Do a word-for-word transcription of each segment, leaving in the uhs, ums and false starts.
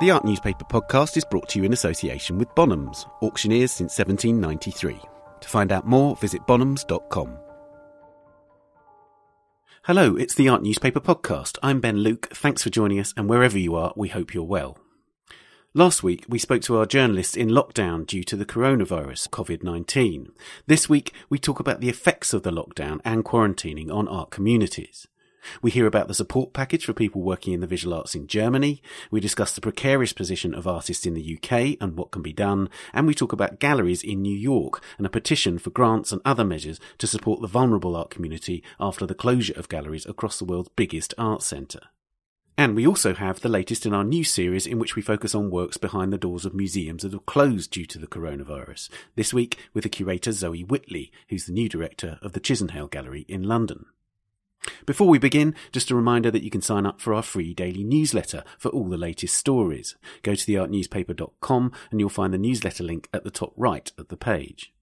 The Art Newspaper podcast is brought to you in association with Bonhams, auctioneers since seventeen ninety-three. To find out more, visit bonhams dot com. Hello, it's the Art Newspaper podcast. I'm Ben Luke. Thanks for joining us, and wherever you are, we hope you're well. Last week, we spoke to our journalists in lockdown due to the coronavirus, covid nineteen. This week, we talk about the effects of the lockdown and quarantining on art communities. We hear about the support package for people working in the visual arts in Germany. We discuss the precarious position of artists in the U K and what can be done. And we talk about galleries in New York and a petition for grants and other measures to support the vulnerable art community after the closure of galleries across the world's biggest art centre. And we also have the latest in our new series in which we focus on works behind the doors of museums that have closed due to the coronavirus. This week with the curator Zoe Whitley, who's the new director of the Chisenhale Gallery in London. Before we begin, just a reminder that you can sign up for our free daily newsletter for all the latest stories. Go to the art newspaper dot com and you'll find the newsletter link at the top right of the page.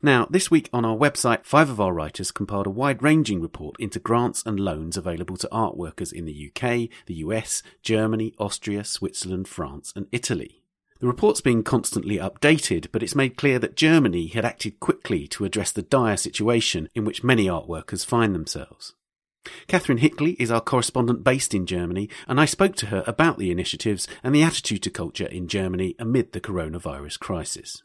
Now, this week on our website, five of our writers compiled a wide-ranging report into grants and loans available to art workers in the U K, the U S, Germany, Austria, Switzerland, France and Italy. The report's been constantly updated, but it's made clear that Germany had acted quickly to address the dire situation in which many art workers find themselves. Catherine Hickley is our correspondent based in Germany, and I spoke to her about the initiatives and the attitude to culture in Germany amid the coronavirus crisis.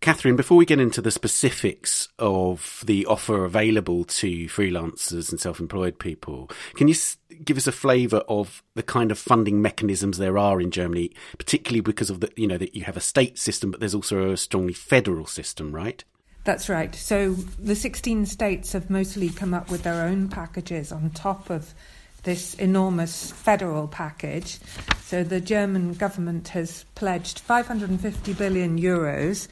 Catherine, before we get into the specifics of the offer available to freelancers and self-employed people, can you give us a flavour of the kind of funding mechanisms there are in Germany, particularly because of the, you know, that you have a state system, but there's also a strongly federal system, right? That's right. So the sixteen states have mostly come up with their own packages on top of this enormous federal package. So the German government has pledged five hundred fifty billion euros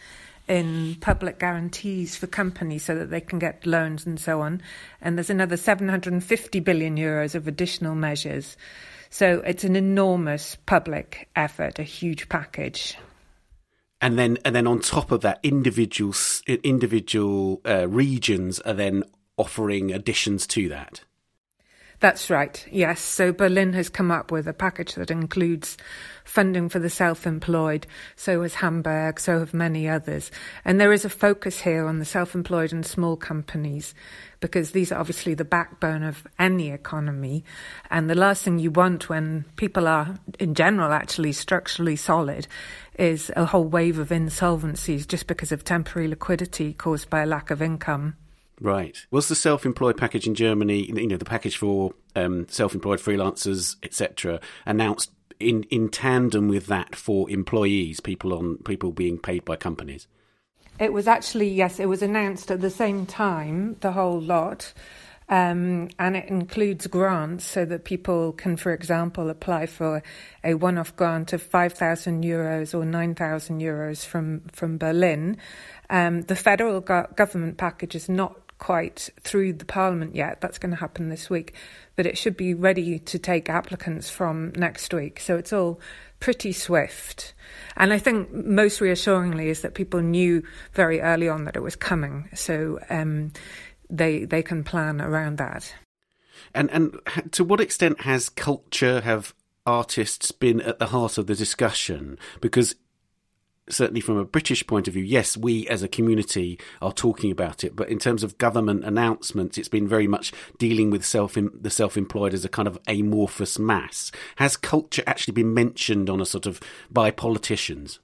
in public guarantees for companies so that they can get loans and so on. And there's another seven hundred fifty billion euros of additional measures. So it's an enormous public effort, a huge package. And then and then on top of that, individual, individual uh, regions are then offering additions to that. That's right, yes. So Berlin has come up with a package that includes funding for the self-employed, so has Hamburg, so have many others. And there is a focus here on the self-employed and small companies, because these are obviously the backbone of any economy. And the last thing you want when people are, in general, actually structurally solid, is a whole wave of insolvencies just because of temporary liquidity caused by a lack of income. Right. Was the self-employed package in Germany, you know, the package for um, self-employed freelancers, et cetera, announced in, in tandem with that for employees, people on people being paid by companies? It was actually, yes, it was announced at the same time, the whole lot, um, and it includes grants so that people can, for example, apply for a one-off grant of five thousand euros or nine thousand euros from, from Berlin. Um, the federal go- government package is not quite through the parliament yet. That's going to happen this week, but it should be ready to take applicants from next week. So it's all pretty swift. And I think most reassuringly is that people knew very early on that it was coming. So um, they they can plan around that. And and to what extent has culture, have artists been at the heart of the discussion? Because certainly from a British point of view, yes, we as a community are talking about it. But in terms of government announcements, it's been very much dealing with self the self-employed as a kind of amorphous mass. Has culture actually been mentioned on a sort of by politicians?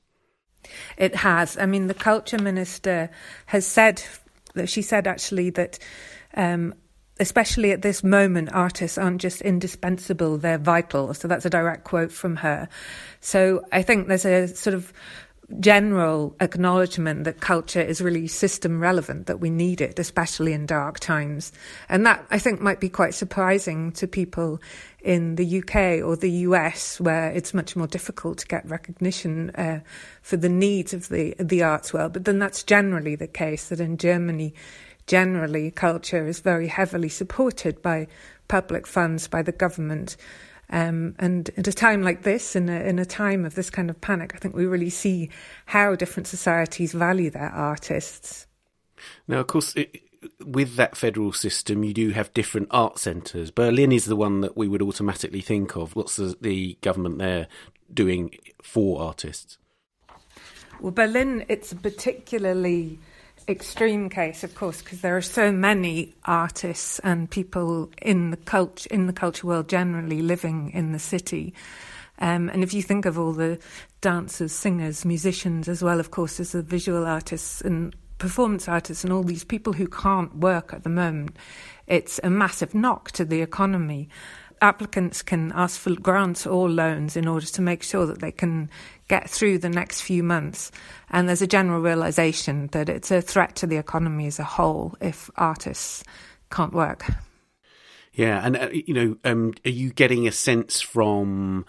It has. I mean, the culture minister has said, she said actually that um, especially at this moment, artists aren't just indispensable, they're vital. So that's a direct quote from her. So I think there's a sort of general acknowledgement that culture is really system relevant, that we need it, especially in dark times. And that, I think, might be quite surprising to people in the U K or the U S, where it's much more difficult to get recognition uh, for the needs of the, the arts world. But then that's generally the case, that in Germany, generally, culture is very heavily supported by public funds, by the government. Um, and at a time like this, in a, in a time of this kind of panic, I think we really see how different societies value their artists. Now, of course, it, with that federal system, you do have different art centres. Berlin is the one that we would automatically think of. What's the, the government there doing for artists? Well, Berlin, it's a particularly extreme case, of course, because there are so many artists and people in the cult- in the culture world generally living in the city. Um, and if you think of all the dancers, singers, musicians, as well, of course, as the visual artists and performance artists and all these people who can't work at the moment, it's a massive knock to the economy. Applicants can ask for grants or loans in order to make sure that they can get through the next few months. And there's a general realisation that it's a threat to the economy as a whole if artists can't work. Yeah, and, uh, you know, um, are you getting a sense from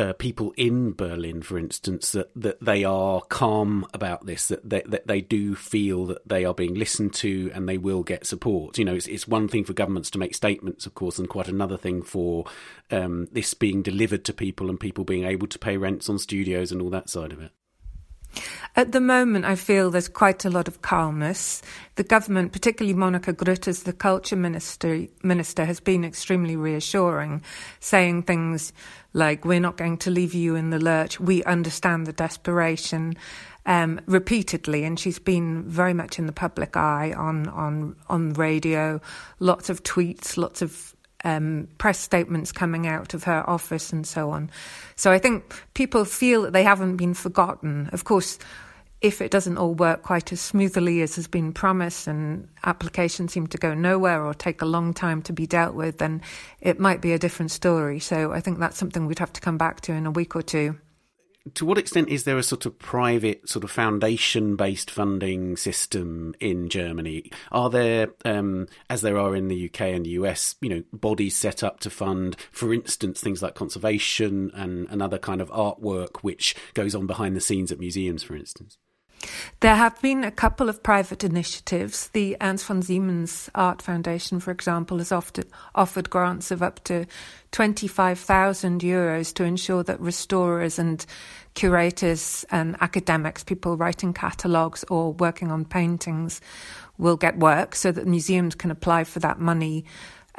Uh, people in Berlin, for instance, that, that they are calm about this, that they, that they do feel that they are being listened to and they will get support? You know, it's, it's one thing for governments to make statements, of course, and quite another thing for um, this being delivered to people and people being able to pay rents on studios and all that side of it. At the moment, I feel there's quite a lot of calmness. The government, particularly Monica Grütters, the culture minister, minister, has been extremely reassuring, saying things like, we're not going to leave you in the lurch, we understand the desperation, um, repeatedly. And she's been very much in the public eye on, on, on radio, lots of tweets, lots of Um, press statements coming out of her office and so on. So I think people feel that they haven't been forgotten. Of course, if it doesn't all work quite as smoothly as has been promised and applications seem to go nowhere or take a long time to be dealt with, then it might be a different story. So I think that's something we'd have to come back to in a week or two. To what extent is there a sort of private sort of foundation-based funding system in Germany? Are there, um, as there are in the U K and the U S, you know, bodies set up to fund, for instance, things like conservation and, and other kind of artwork which goes on behind the scenes at museums, for instance? There have been a couple of private initiatives. The Ernst von Siemens Art Foundation, for example, has often offered grants of up to twenty-five thousand euros to ensure that restorers and curators and academics, people writing catalogues or working on paintings, will get work so that museums can apply for that money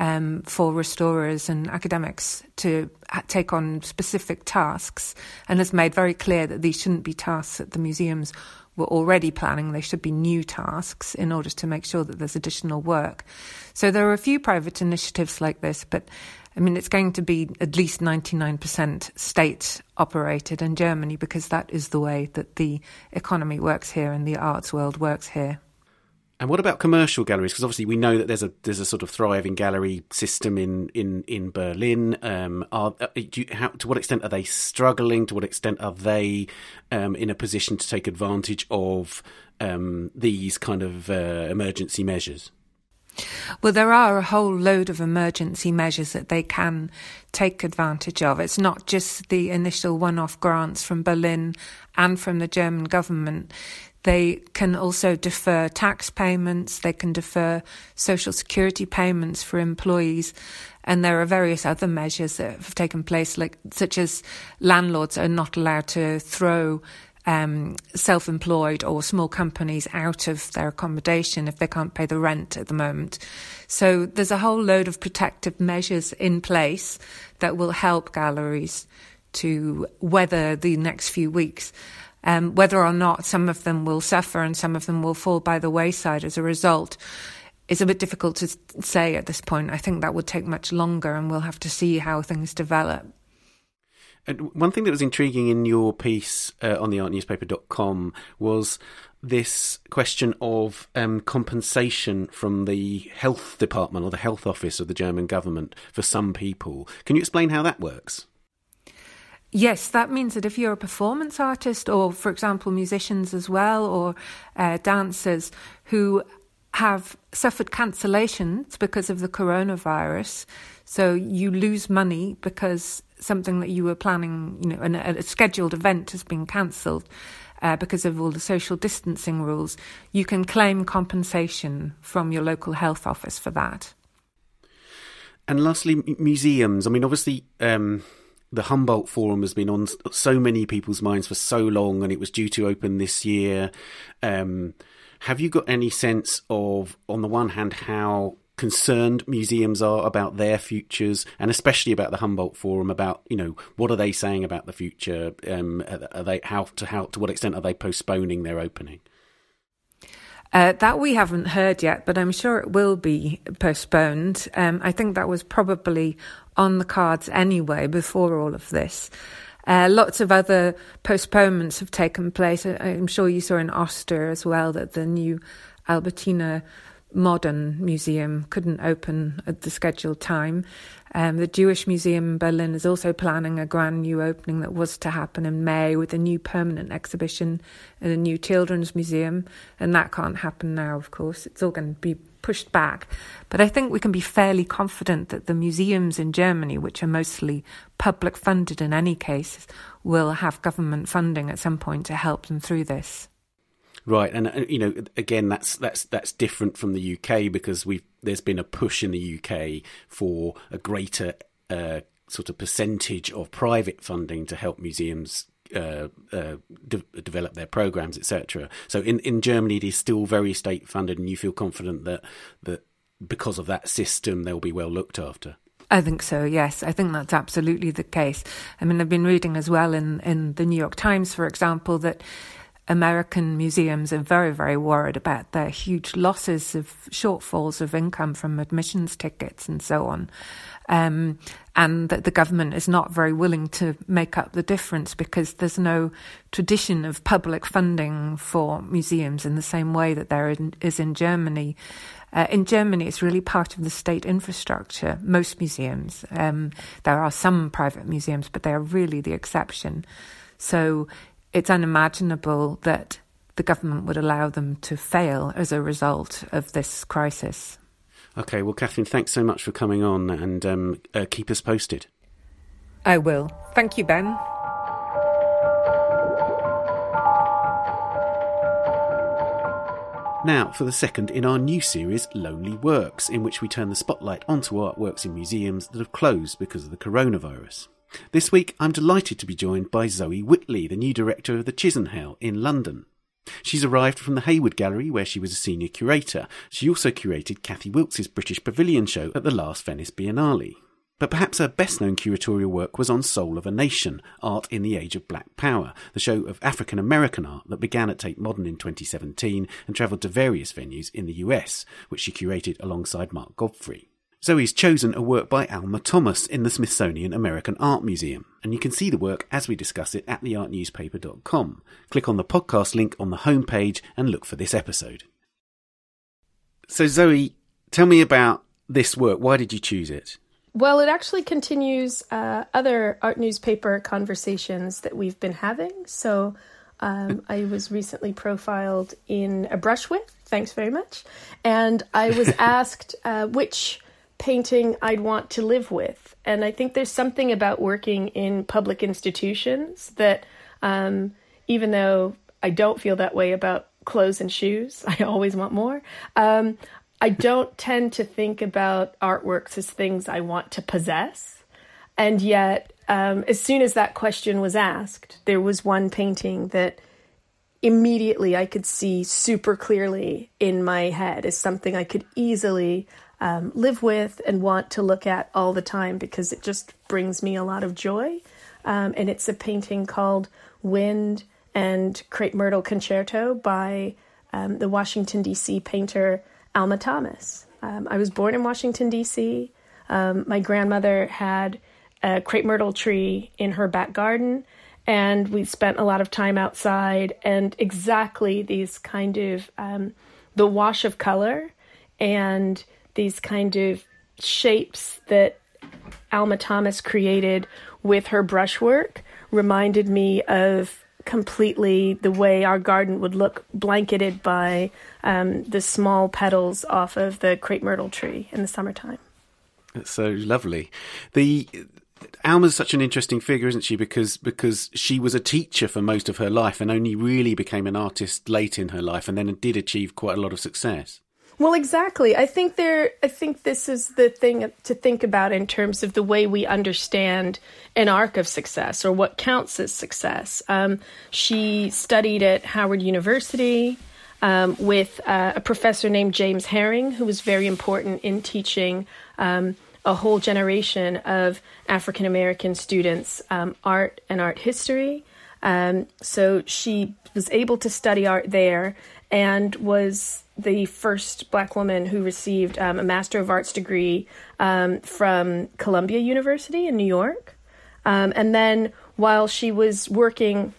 Um, for restorers and academics to ha- take on specific tasks, and has made very clear that these shouldn't be tasks that the museums were already planning. They should be new tasks in order to make sure that there's additional work. So there are a few private initiatives like this, but I mean, it's going to be at least ninety-nine percent state operated in Germany, because that is the way that the economy works here and the arts world works here. And what about commercial galleries? Because obviously we know that there's a there's a sort of thriving gallery system in in in Berlin. Um, are do you, how, to what extent are they struggling? To what extent are they um, in a position to take advantage of um, these kind of uh, emergency measures? Well, there are a whole load of emergency measures that they can take advantage of. It's not just the initial one-off grants from Berlin and from the German government. They can also defer tax payments, they can defer social security payments for employees, and there are various other measures that have taken place, like such as landlords are not allowed to throw um, self-employed or small companies out of their accommodation if they can't pay the rent at the moment. So there's a whole load of protective measures in place that will help galleries to weather the next few weeks. Um, whether or not some of them will suffer and some of them will fall by the wayside as a result is a bit difficult to say at this point. I think that would take much longer and we'll have to see how things develop. And one thing that was intriguing in your piece uh, on the art newspaper dot com was this question of um, compensation from the health department or the health office of the German government for some people. Can you explain how that works? Yes, that means that if you're a performance artist or, for example, musicians as well, or uh, dancers who have suffered cancellations because of the coronavirus, so you lose money because something that you were planning, you know, an, a scheduled event has been cancelled uh, because of all the social distancing rules, you can claim compensation from your local health office for that. And lastly, m- museums. I mean, obviously... Um... The Humboldt Forum has been on so many people's minds for so long, and it was due to open this year. Um, Have you got any sense of, on the one hand, how concerned museums are about their futures, and especially about the Humboldt Forum, about, you know, what are they saying about the future? Um, are they how to how to what extent are they postponing their opening? Uh, that we haven't heard yet, but I'm sure it will be postponed. Um, I think that was probably on the cards anyway before all of this. Uh, lots of other postponements have taken place. I, I'm sure you saw in Oster as well that the new Albertina Modern Museum couldn't open at the scheduled time. Um, the Jewish Museum in Berlin is also planning a grand new opening that was to happen in May with a new permanent exhibition and a new children's museum, and that can't happen now, of course. It's all going to be pushed back. But I think we can be fairly confident that the museums in Germany, which are mostly public funded in any case, will have government funding at some point to help them through this. Right, and you know, again, that's that's that's different from the U K, because we've there's been a push in the U K for a greater uh, sort of percentage of private funding to help museums uh, uh, de- develop their programs, et cetera. So in, in Germany, it is still very state funded, and you feel confident that that because of that system, they'll be well looked after. I think so, yes. I think that's absolutely the case. I mean, I've been reading as well in in the New York Times, for example, that American museums are very, very worried about their huge losses of shortfalls of income from admissions tickets and so on. Um, and that the government is not very willing to make up the difference because there's no tradition of public funding for museums in the same way that there is in Germany. Uh, in Germany, it's really part of the state infrastructure, most museums. Um, there are some private museums, but they are really the exception. So it's unimaginable that the government would allow them to fail as a result of this crisis. OK, well, Catherine, thanks so much for coming on, and um, uh, keep us posted. I will. Thank you, Ben. Now for the second in our new series, Lonely Works, in which we turn the spotlight onto artworks in museums that have closed because of the coronavirus. This week, I'm delighted to be joined by Zoe Whitley, the new director of the Chisenhale in London. She's arrived from the Hayward Gallery, where she was a senior curator. She also curated Kathy Wilkes' British Pavilion show at the last Venice Biennale. But perhaps her best-known curatorial work was on Soul of a Nation, Art in the Age of Black Power, the show of African-American art that began at Tate Modern in twenty seventeen and travelled to various venues in the U S, which she curated alongside Mark Godfrey. Zoe's chosen a work by Alma Thomas in the Smithsonian American Art Museum, and you can see the work as we discuss it at the art newspaper dot com. Click on the podcast link on the homepage and look for this episode. So Zoe, tell me about this work. Why did you choose it? Well, it actually continues uh, other art newspaper conversations that we've been having. So um, I was recently profiled in A Brush With, thanks very much, and I was asked uh, which painting I'd want to live with. And I think there's something about working in public institutions that um, even though I don't feel that way about clothes and shoes, I always want more, um, I don't tend to think about artworks as things I want to possess. And yet, um, as soon as that question was asked, there was one painting that immediately I could see super clearly in my head as something I could easily Um, live with and want to look at all the time because it just brings me a lot of joy. Um, and it's a painting called Wind and Crepe Myrtle Concerto by um, the Washington, D C painter Alma Thomas. Um, I was born in Washington, D C. Um, my grandmother had a crepe myrtle tree in her back garden, and we spent a lot of time outside, and exactly these kind of um, the wash of color and these kind of shapes that Alma Thomas created with her brushwork reminded me of completely the way our garden would look blanketed by um, the small petals off of the crepe myrtle tree in the summertime. That's so lovely. The Alma's such an interesting figure, isn't she? Because because she was a teacher for most of her life and only really became an artist late in her life, and then did achieve quite a lot of success. Well, exactly. I think there. I think this is the thing to think about in terms of the way we understand an arc of success or what counts as success. Um, she studied at Howard University. um, with uh, a professor named James Herring, who was very important in teaching um, a whole generation of African-American students um, art and art history. Um, so she was able to study art there and was the first Black woman who received um, a Master of Arts degree um, from Columbia University in New York. Um, and then while she was working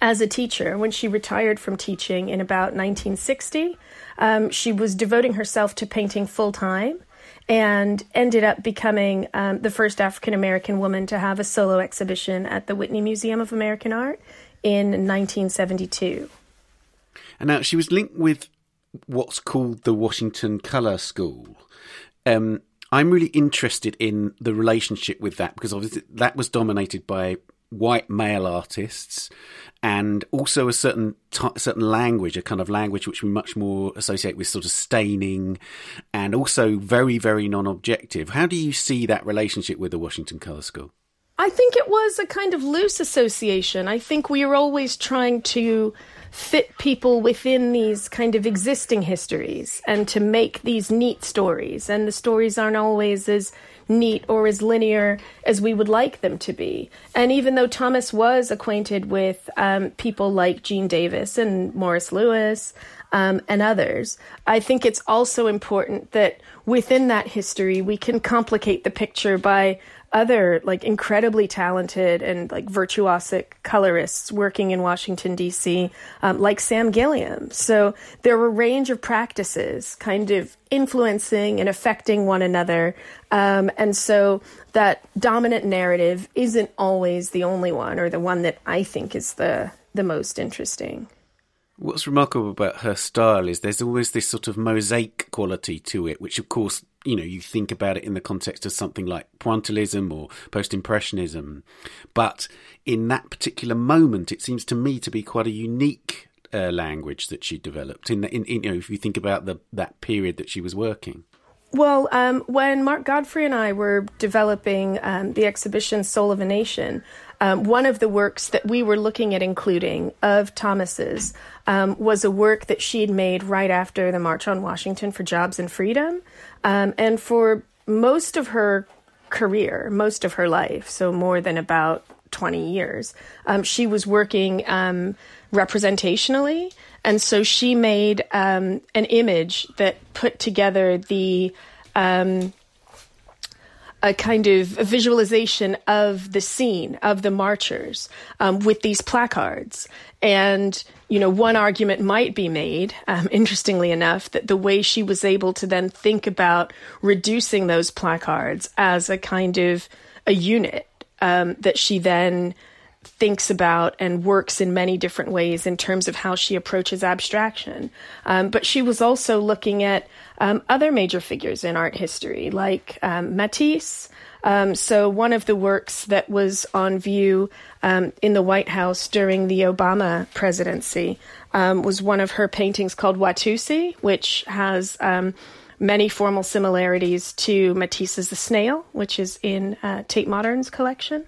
as a teacher, when she retired from teaching in about nineteen sixty, um, she was devoting herself to painting full-time and ended up becoming um, the first African-American woman to have a solo exhibition at the Whitney Museum of American Art in nineteen seventy-two. And now she was linked with what's called the Washington Colour School. Um, I'm really interested in the relationship with that, because obviously that was dominated by white male artists and also a certain t- certain language, a kind of language which we much more associate with sort of staining and also very, very non-objective. How do you see that relationship with the Washington Colour School? I think it was a kind of loose association. I think we are always trying to fit people within these kind of existing histories and to make these neat stories. And the stories aren't always as neat or as linear as we would like them to be. And even though Thomas was acquainted with um, people like Jean Davis and Morris Lewis um, and others, I think it's also important that within that history, we can complicate the picture by other like incredibly talented and like virtuosic colorists working in Washington, D C, um, like Sam Gilliam. So there were a range of practices kind of influencing and affecting one another. Um, and so that dominant narrative isn't always the only one, or the one that I think is the, the most interesting. What's remarkable about her style is there's always this sort of mosaic quality to it, which, of course, you know, you think about it in the context of something like pointillism or post-impressionism. But in that particular moment, it seems to me to be quite a unique uh, language that she developed, in, the, in, in, you know, if you think about the that period that she was working. Well, um, when Mark Godfrey and I were developing um, the exhibition Soul of a Nation, um, one of the works that we were looking at including of Thomas's um, was a work that she had made right after the March on Washington for Jobs and Freedom. Um, and for most of her career, most of her life, so more than about twenty years, um, she was working um, representationally. And so she made um, an image that put together the um, a kind of a visualization of the scene of the marchers um, with these placards. And, you know, one argument might be made, um, interestingly enough, that the way she was able to then think about reducing those placards as a kind of a unit um, that she then thinks about and works in many different ways in terms of how she approaches abstraction. Um, but she was also looking at um, other major figures in art history, like um, Matisse. Um, so one of the works that was on view um, in the White House during the Obama presidency um, was one of her paintings called Watusi, which has um, many formal similarities to Matisse's The Snail, which is in uh, Tate Modern's collection.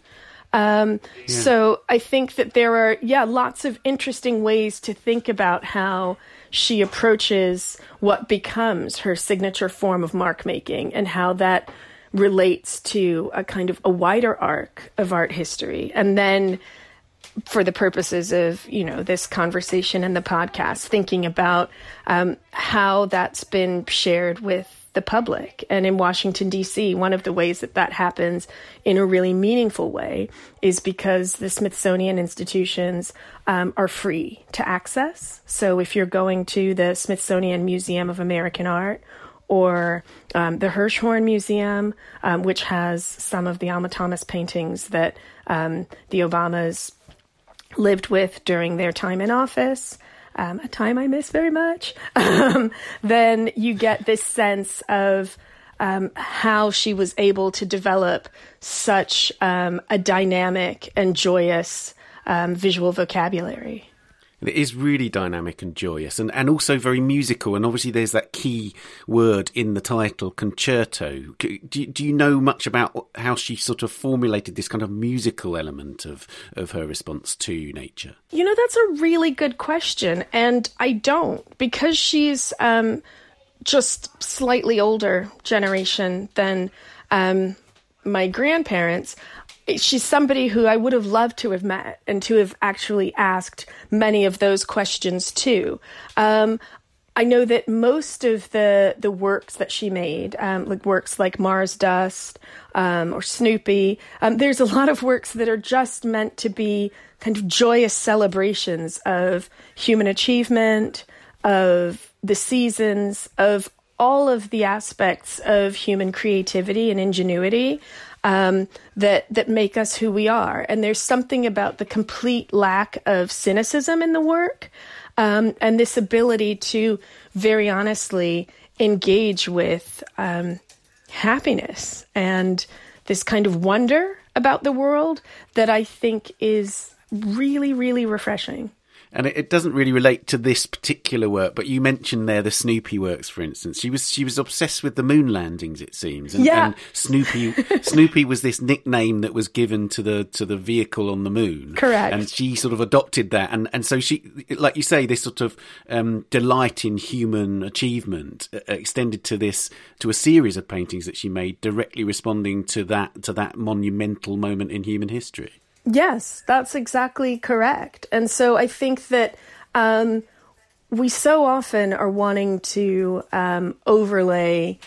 Um, yeah. So I think that there are, yeah, lots of interesting ways to think about how she approaches what becomes her signature form of mark making and how that relates to a kind of a wider arc of art history. And then for the purposes of, you know, this conversation and the podcast, thinking about um, how that's been shared with the public. And in Washington, D C, one of the ways that that happens in a really meaningful way is because the Smithsonian institutions um, are free to access. So if you're going to the Smithsonian Museum of American Art or um, the Hirshhorn Museum, um, which has some of the Alma Thomas paintings that um, the Obamas lived with during their time in office, Um, a time I miss very much, um, then you get this sense of um, how she was able to develop such um, a dynamic and joyous um, visual vocabulary. It is really dynamic and joyous, and, and also very musical. And obviously there's that key word in the title, concerto. Do, do you know much about how she sort of formulated this kind of musical element of, of her response to nature? You know, that's a really good question. And I don't, because she's um, just slightly older generation than um, my grandparents. She's somebody who I would have loved to have met and to have actually asked many of those questions too. Um, I know that most of the, the works that she made, um, like works like Mars Dust um, or Snoopy, um, there's a lot of works that are just meant to be kind of joyous celebrations of human achievement, of the seasons, of all of the aspects of human creativity and ingenuity. Um, that that make us who we are. And there's something about the complete lack of cynicism in the work, um, and this ability to very honestly engage with um, happiness and this kind of wonder about the world that I think is really, really refreshing. And it doesn't really relate to this particular work, but you mentioned there the Snoopy works, for instance. She was she was obsessed with the moon landings, it seems. And, yeah. and Snoopy Snoopy was this nickname that was given to the to the vehicle on the moon. Correct. And she sort of adopted that, and and so she, like you say, this sort of um, delight in human achievement extended to this to a series of paintings that she made, directly responding to that to that monumental moment in human history. Yes, that's exactly correct. And so I think that um, we so often are wanting to um, overlay,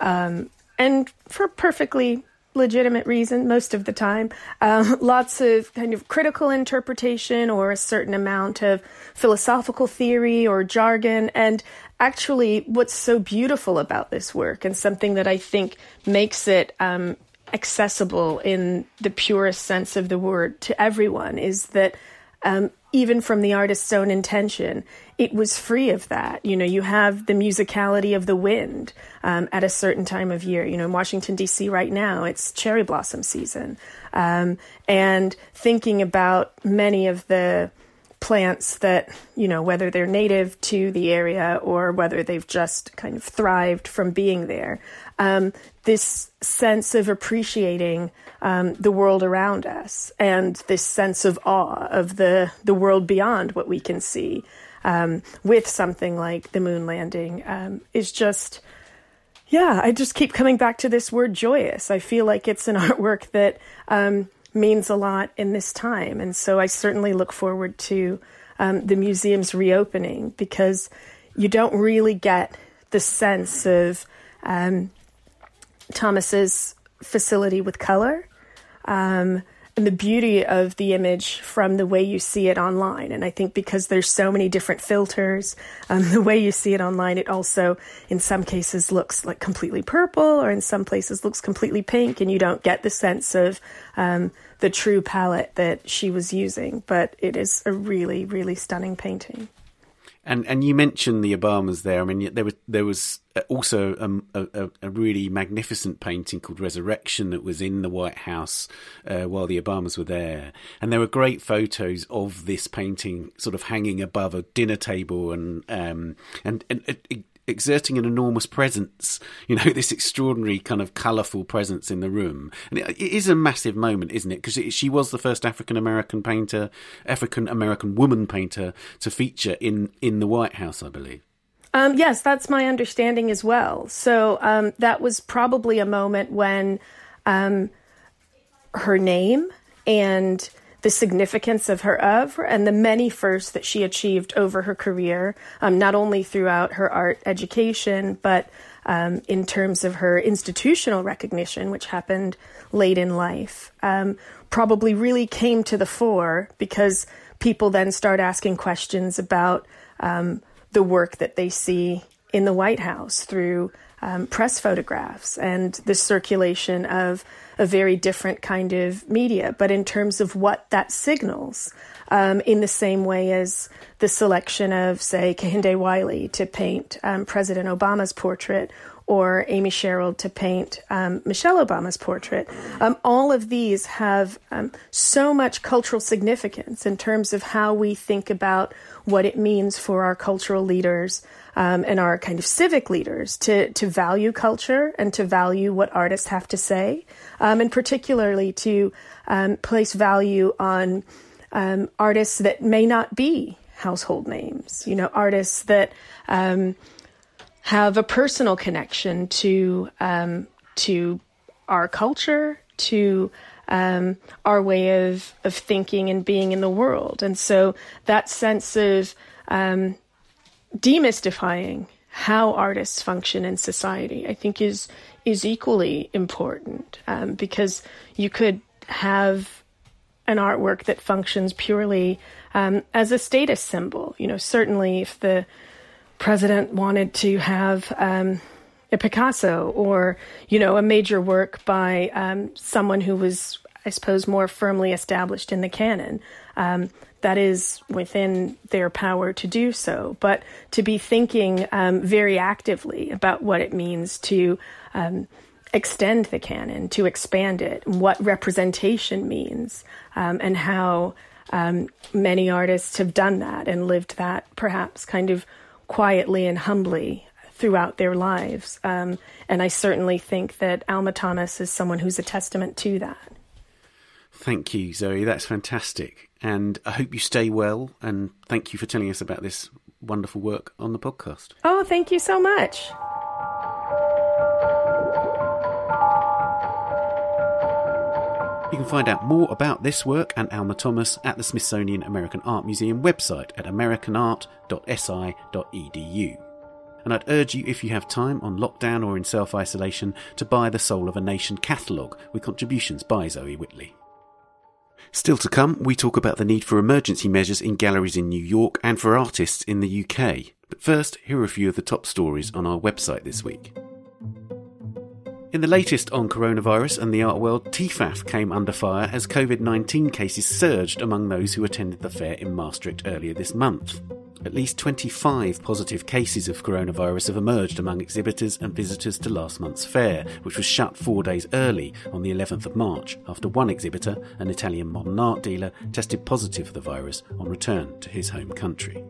um, and for perfectly legitimate reason, most of the time, um, lots of kind of critical interpretation or a certain amount of philosophical theory or jargon. And actually what's so beautiful about this work, and something that I think makes it um accessible in the purest sense of the word to everyone, is that um, even from the artist's own intention, it was free of that. You know, you have the musicality of the wind um, at a certain time of year. You know, in Washington, D C right now, it's cherry blossom season. Um, and thinking about many of the plants that, you know, whether they're native to the area or whether they've just kind of thrived from being there. Um, this sense of appreciating um, the world around us, and this sense of awe of the, the world beyond what we can see um, with something like the moon landing um, is just, yeah, I just keep coming back to this word joyous. I feel like it's an artwork that um, means a lot in this time. And so I certainly look forward to um, the museum's reopening, because you don't really get the sense of um, Thomas's facility with color um, and the beauty of the image from the way you see it online. And I think because there's so many different filters, um, the way you see it online, it also in some cases looks like completely purple, or in some places looks completely pink, and you don't get the sense of um, the true palette that she was using. But it is a really, really stunning painting. And and you mentioned the Obamas there. I mean, there was there was also a, a, a really magnificent painting called Resurrection that was in the White House uh, while the Obamas were there. And there were great photos of this painting sort of hanging above a dinner table and um and and. and exerting an enormous presence, you know, this extraordinary kind of colourful presence in the room. And it, it is a massive moment, isn't it? Because she was the first African-American painter, African-American woman painter to feature in, in the White House, I believe. Um, yes, that's my understanding as well. So um, that was probably a moment when um, her name and the significance of her oeuvre and the many firsts that she achieved over her career, um, not only throughout her art education, but um, in terms of her institutional recognition, which happened late in life, um, probably really came to the fore, because people then start asking questions about um, the work that they see in the White House through um, press photographs and the circulation of a very different kind of media, but in terms of what that signals, um, in the same way as the selection of, say, Kehinde Wiley to paint um, President Obama's portrait, or Amy Sherrill to paint um, Michelle Obama's portrait. Um, all of these have um, so much cultural significance in terms of how we think about what it means for our cultural leaders um, and our kind of civic leaders to, to value culture and to value what artists have to say, um, and particularly to um, place value on um, artists that may not be household names, you know, artists that... Um, have a personal connection to um, to our culture, to um, our way of, of thinking and being in the world. And so that sense of um, demystifying how artists function in society, I think, is is equally important, um, because you could have an artwork that functions purely um, as a status symbol. You know, certainly if the president wanted to have um, a Picasso or, you know, a major work by um, someone who was, I suppose, more firmly established in the canon. Um, that is within their power to do so. But to be thinking um, very actively about what it means to um, extend the canon, to expand it, what representation means, um, and how um, many artists have done that and lived that perhaps kind of quietly and humbly throughout their lives. Um, and I certainly think that Alma Thomas is someone who's a testament to that. Thank you, Zoe. That's fantastic. And I hope you stay well. And thank you for telling us about this wonderful work on the podcast. Oh, thank you so much. You can find out more about this work and Alma Thomas at the Smithsonian American Art Museum website at americanart dot s i dot e d u. And I'd urge you, if you have time on lockdown or in self-isolation, to buy the Soul of a Nation catalogue with contributions by Zoe Whitley. Still to come, we talk about the need for emergency measures in galleries in New York and for artists in the U K. But first, here are a few of the top stories on our website this week. In the latest on coronavirus and the art world, T F A F came under fire as covid nineteen cases surged among those who attended the fair in Maastricht earlier this month. At least twenty-five positive cases of coronavirus have emerged among exhibitors and visitors to last month's fair, which was shut four days early on the eleventh of March after one exhibitor, an Italian modern art dealer, tested positive for the virus on return to his home country.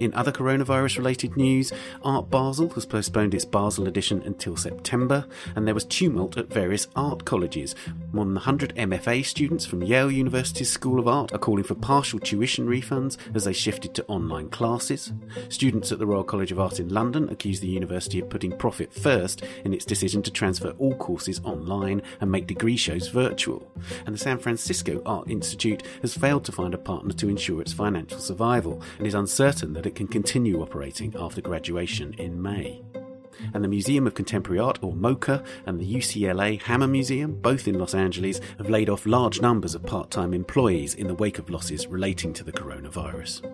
In other coronavirus-related news, Art Basel has postponed its Basel edition until September, and there was tumult at various art colleges. More than one hundred M F A students from Yale University's School of Art are calling for partial tuition refunds as they shifted to online classes. Students at the Royal College of Art in London accused the university of putting profit first in its decision to transfer all courses online and make degree shows virtual. And the San Francisco Art Institute has failed to find a partner to ensure its financial survival and is uncertain that it can continue operating after graduation in May. And the Museum of Contemporary Art, or MoCA, and the U C L A Hammer Museum, both in Los Angeles, have laid off large numbers of part-time employees in the wake of losses relating to the coronavirus.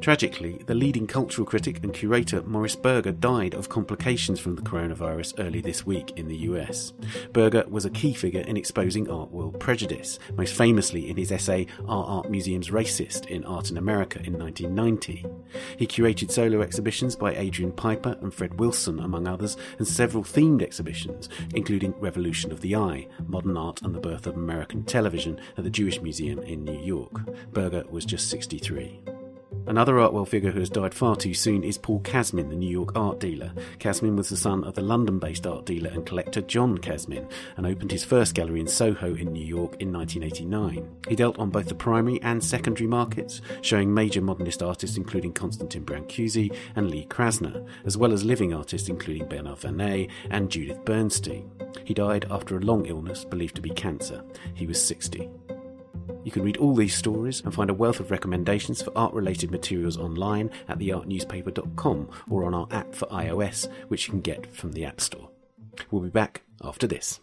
Tragically, the leading cultural critic and curator Maurice Berger died of complications from the coronavirus early this week in the U S. Berger was a key figure in exposing art world prejudice, most famously in his essay Are Art Museums Racist? In Art in America in nineteen ninety. He curated solo exhibitions by Adrian Piper and Fred Wilson, among others, and several themed exhibitions, including Revolution of the Eye, Modern Art and the Birth of American Television at the Jewish Museum in New York. Berger was just sixty-three. Another art world figure who has died far too soon is Paul Kasmin, the New York art dealer. Kasmin was the son of the London-based art dealer and collector John Kasmin, and opened his first gallery in Soho in New York in nineteen eighty-nine. He dealt on both the primary and secondary markets, showing major modernist artists including Konstantin Brancusi and Lee Krasner, as well as living artists including Bernard Vernet and Judith Bernstein. He died after a long illness believed to be cancer. He was sixty. You can read all these stories and find a wealth of recommendations for art-related materials online at the art newspaper dot com or on our app for iOS, which you can get from the App Store. We'll be back after this.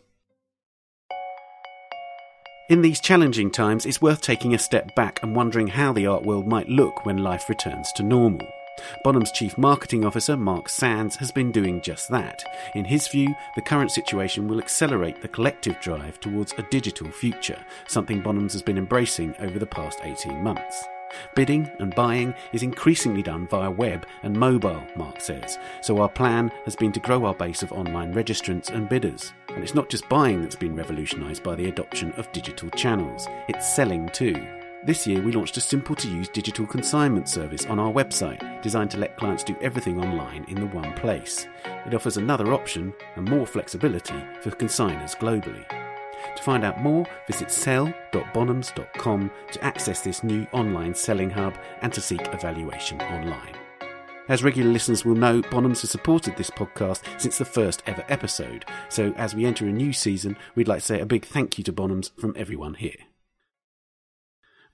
In these challenging times, it's worth taking a step back and wondering how the art world might look when life returns to normal. Bonham's chief marketing officer, Mark Sands, has been doing just that. In his view, the current situation will accelerate the collective drive towards a digital future, something Bonham's has been embracing over the past eighteen months. Bidding and buying is increasingly done via web and mobile, Mark says, so our plan has been to grow our base of online registrants and bidders. And it's not just buying that's been revolutionised by the adoption of digital channels, it's selling too. This year we launched a simple-to-use digital consignment service on our website, designed to let clients do everything online in the one place. It offers another option and more flexibility for consigners globally. To find out more, visit sell dot bonhams dot com to access this new online selling hub and to seek evaluation online. As regular listeners will know, Bonhams has supported this podcast since the first ever episode, so as we enter a new season, we'd like to say a big thank you to Bonhams from everyone here.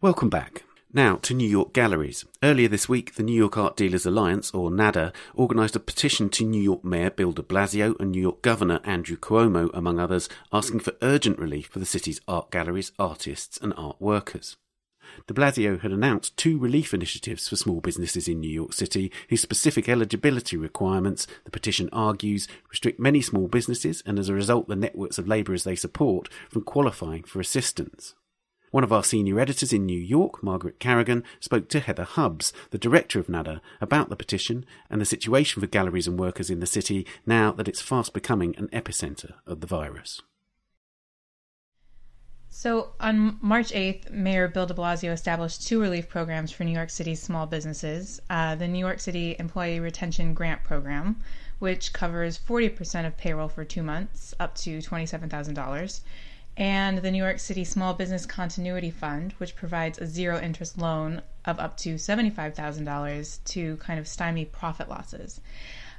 Welcome back. Now to New York galleries. Earlier this week, the New York Art Dealers Alliance, or NADA, organised a petition to New York Mayor Bill de Blasio and New York Governor Andrew Cuomo, among others, asking for urgent relief for the city's art galleries, artists and art workers. De Blasio had announced two relief initiatives for small businesses in New York City, whose specific eligibility requirements, the petition argues, restrict many small businesses and as a result the networks of labourers they support from qualifying for assistance. One of our senior editors in New York, Margaret Carrigan, spoke to Heather Hubbs, the director of NADA, about the petition and the situation for galleries and workers in the city now that it's fast becoming an epicentre of the virus. So on March eighth, Mayor Bill de Blasio established two relief programs for New York City's small businesses. Uh, the New York City Employee Retention Grant Program, which covers forty percent of payroll for two months, up to twenty-seven thousand dollars. And the New York City Small Business Continuity Fund, which provides a zero-interest loan of up to seventy-five thousand dollars to kind of stymie profit losses.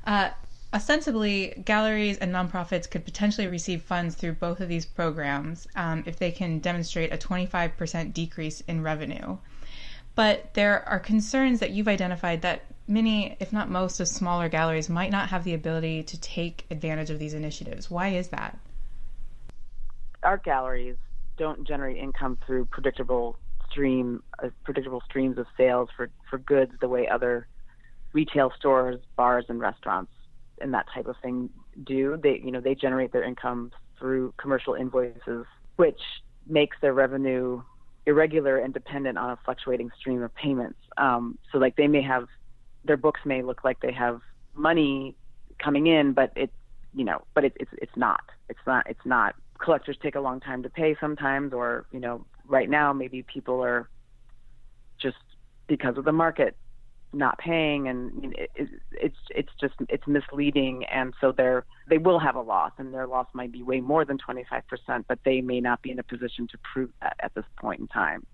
Uh, ostensibly, galleries and nonprofits could potentially receive funds through both of these programs um, if they can demonstrate a twenty-five percent decrease in revenue. But there are concerns that you've identified that many, if not most, of smaller galleries might not have the ability to take advantage of these initiatives. Why is that? Art galleries don't generate income through predictable stream, uh, predictable streams of sales for, for goods the way other retail stores, bars, and restaurants and that type of thing do. They, you know, they generate their income through commercial invoices, which makes their revenue irregular and dependent on a fluctuating stream of payments. Um, so, like, they may have their books may look like they have money coming in, but it, you know, but it, it's it's not. It's not. It's not. Collectors take a long time to pay sometimes, or, you know, right now maybe people are just because of the market not paying, and it, it, it's it's just it's misleading, and so they're they will have a loss, and their loss might be way more than twenty-five percent, but they may not be in a position to prove that at this point in time,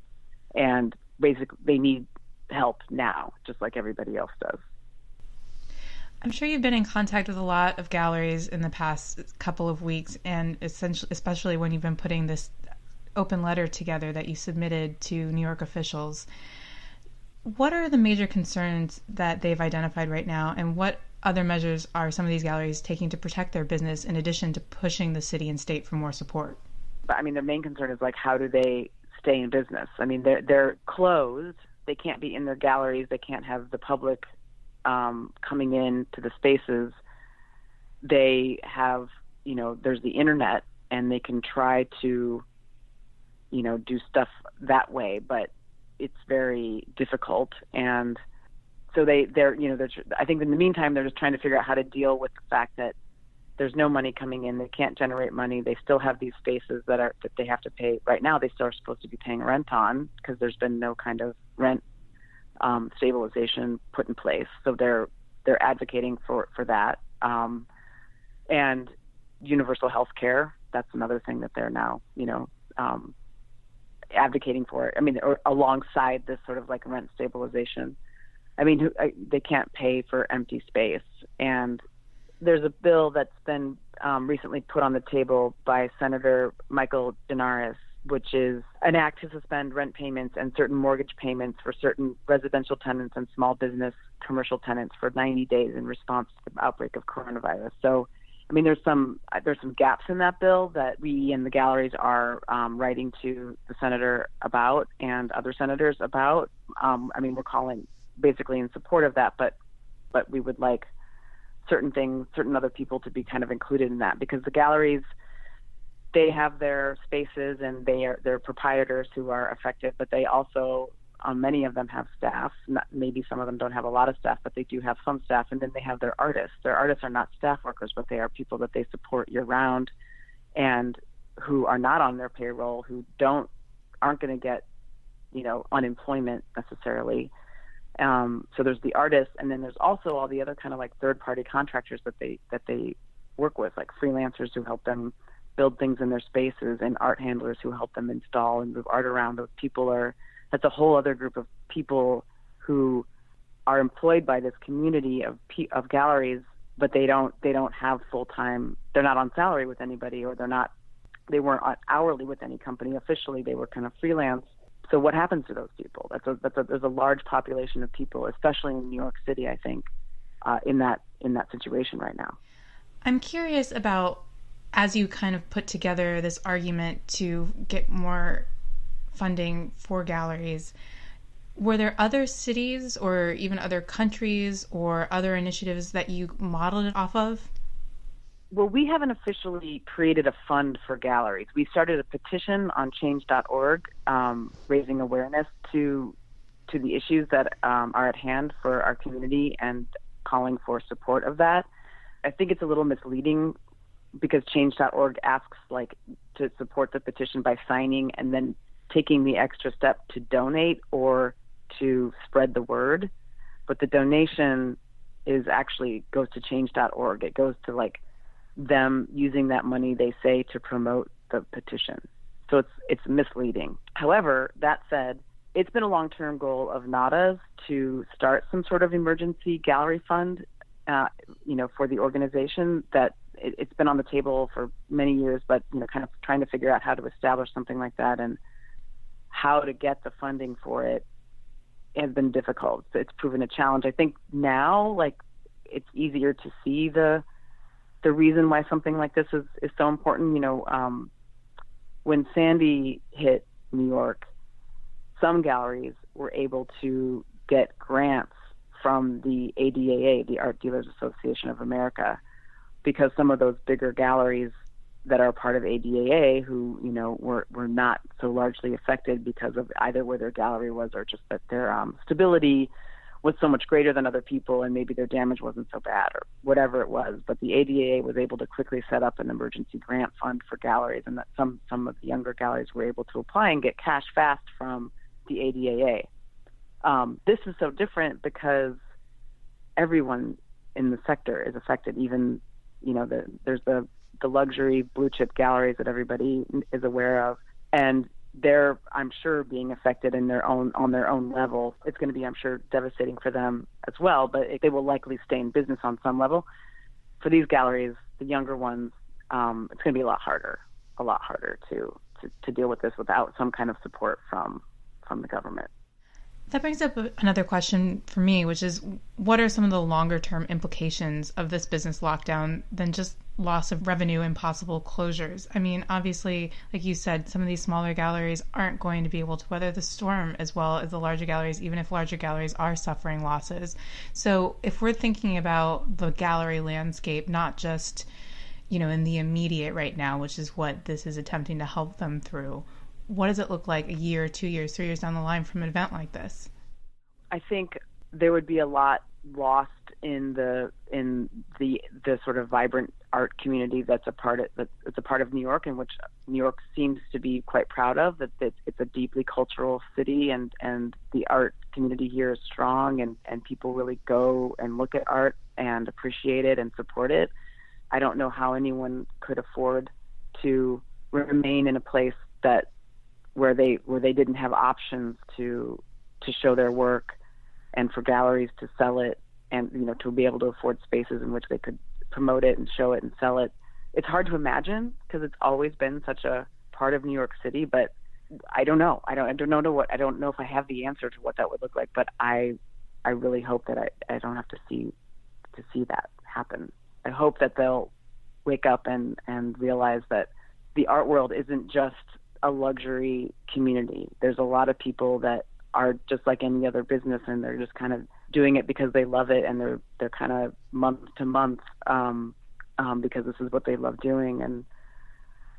and basically they need help now, just like everybody else does. I'm sure you've been in contact with a lot of galleries in the past couple of weeks, and essentially, especially when you've been putting this open letter together that you submitted to New York officials. What are the major concerns that they've identified right now, and what other measures are some of these galleries taking to protect their business in addition to pushing the city and state for more support? But, I mean, their main concern is, like, how do they stay in business? I mean, they're, they're closed. They can't be in their galleries. They can't have the public Um, coming in to the spaces. They have, you know, there's the internet, and they can try to, you know, do stuff that way, but it's very difficult. And so they, they're, you know, they're, I think in the meantime, they're just trying to figure out how to deal with the fact that there's no money coming in. They can't generate money. They still have these spaces that are, that they have to pay. Right now, they still are supposed to be paying rent on, because there's been no kind of rent Um, stabilization put in place, so they're they're advocating for for that, um, and universal health care. That's another thing that they're now, you know, um, advocating for. I mean, or, alongside this sort of like rent stabilization. I mean, I, they can't pay for empty space, and there's a bill that's been um, recently put on the table by Senator Michael Denaris, which is an act to suspend rent payments and certain mortgage payments for certain residential tenants and small business commercial tenants for ninety days in response to the outbreak of coronavirus. So, I mean, there's some there's some gaps in that bill that we and the galleries are um, writing to the senator about and other senators about. Um, I mean, we're calling basically in support of that, but but we would like certain things, certain other people to be kind of included in that, because the galleries, they have their spaces and they are their proprietors who are affected, but they also, um, many of them have staff. Not, maybe some of them don't have a lot of staff, but they do have some staff. And then they have their artists. Their artists are not staff workers, but they are people that they support year round and who are not on their payroll, who don't, aren't going to get, you know, unemployment necessarily. Um, so there's the artists, and then there's also all the other kind of like third-party contractors that they that they work with, like freelancers who help them build things in their spaces, and art handlers who help them install and move art around. Those people are, that's a whole other group of people who are employed by this community of of galleries, but they don't they don't have full-time. They're not on salary with anybody, or they're not they weren't on hourly with any company officially. They were kind of freelance. So what happens to those people? That's a, that's a, there's a large population of people, especially in New York City, I think, uh, in that in that situation right now. I'm curious about, as you kind of put together this argument to get more funding for galleries, were there other cities or even other countries or other initiatives that you modeled it off of? Well, we haven't officially created a fund for galleries. We started a petition on change dot org, um, raising awareness to to the issues that um, are at hand for our community and calling for support of that. I think it's a little misleading because change dot org asks like to support the petition by signing and then taking the extra step to donate or to spread the word. But the donation is actually goes to change dot org. It goes to like them using that money, they say, to promote the petition. So it's it's misleading. However, that said, it's been a long-term goal of NADA's to start some sort of emergency gallery fund, uh, you know, for the organization. That it, it's been on the table for many years, but, you know, kind of trying to figure out how to establish something like that and how to get the funding for it has been difficult. So it's proven a challenge. I think now, like, it's easier to see the the reason why something like this is, is so important. You know, um, when Sandy hit New York, some galleries were able to get grants from the A D A A, the Art Dealers Association of America, because some of those bigger galleries that are part of A D A A who, you know, were, were not so largely affected because of either where their gallery was or just that their um, stability was so much greater than other people, and maybe their damage wasn't so bad or whatever it was. But the A D A A was able to quickly set up an emergency grant fund for galleries, and that some, some of the younger galleries were able to apply and get cash fast from the A D A A. Um, this is so different because everyone in the sector is affected. Even, you know, the, there's the, the luxury blue chip galleries that everybody is aware of, and they're, I'm sure, being affected in their own on their own level. It's going to be, I'm sure, devastating for them as well, but it, they will likely stay in business on some level. For these galleries, the younger ones, um, it's going to be a lot harder, a lot harder to, to, to deal with this without some kind of support from, from the government. That brings up another question for me, which is, what are some of the longer-term implications of this business lockdown than just loss of revenue and possible closures? I mean, obviously, like you said, some of these smaller galleries aren't going to be able to weather the storm as well as the larger galleries, even if larger galleries are suffering losses. So if we're thinking about the gallery landscape, not just, you know, in the immediate right now, which is what this is attempting to help them through, what does it look like a year, two years, three years down the line from an event like this? I think there would be a lot lost in the in the the sort of vibrant art community that's a part of that's a part of New York, and which New York seems to be quite proud of. That it's, it's a deeply cultural city, and, and the art community here is strong, and, and people really go and look at art and appreciate it and support it. I don't know how anyone could afford to remain in a place that where they where they didn't have options to to show their work and for galleries to sell it, and, you know, to be able to afford spaces in which they could promote it and show it and sell it. It's hard to imagine because it's always been such a part of New York City, but I don't know. I don't I don't know what I don't know if I have the answer to what that would look like, but I I really hope that I, I don't have to see to see that happen. I hope that they'll wake up and, and realize that the art world isn't just a luxury community. There's a lot of people that are just like any other business, and they're just kind of doing it because they love it, and they're they're kind of month to month um, um, because this is what they love doing, and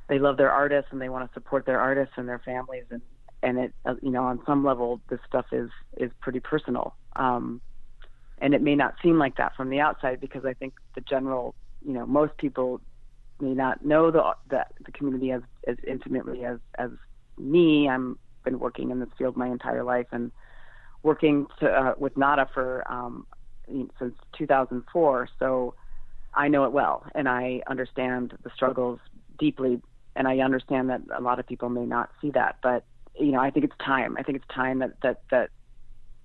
they love their artists, and they want to support their artists and their families, and and it uh, you know, on some level this stuff is is pretty personal, um, and it may not seem like that from the outside, because I think the general, you know, most people may not know the the, the community as as intimately as as me. I'm been working in this field my entire life, and working to, uh, with NADA for um, since two thousand four, so I know it well, and I understand the struggles deeply, and I understand that a lot of people may not see that, but you know, I think it's time. I think it's time that that that,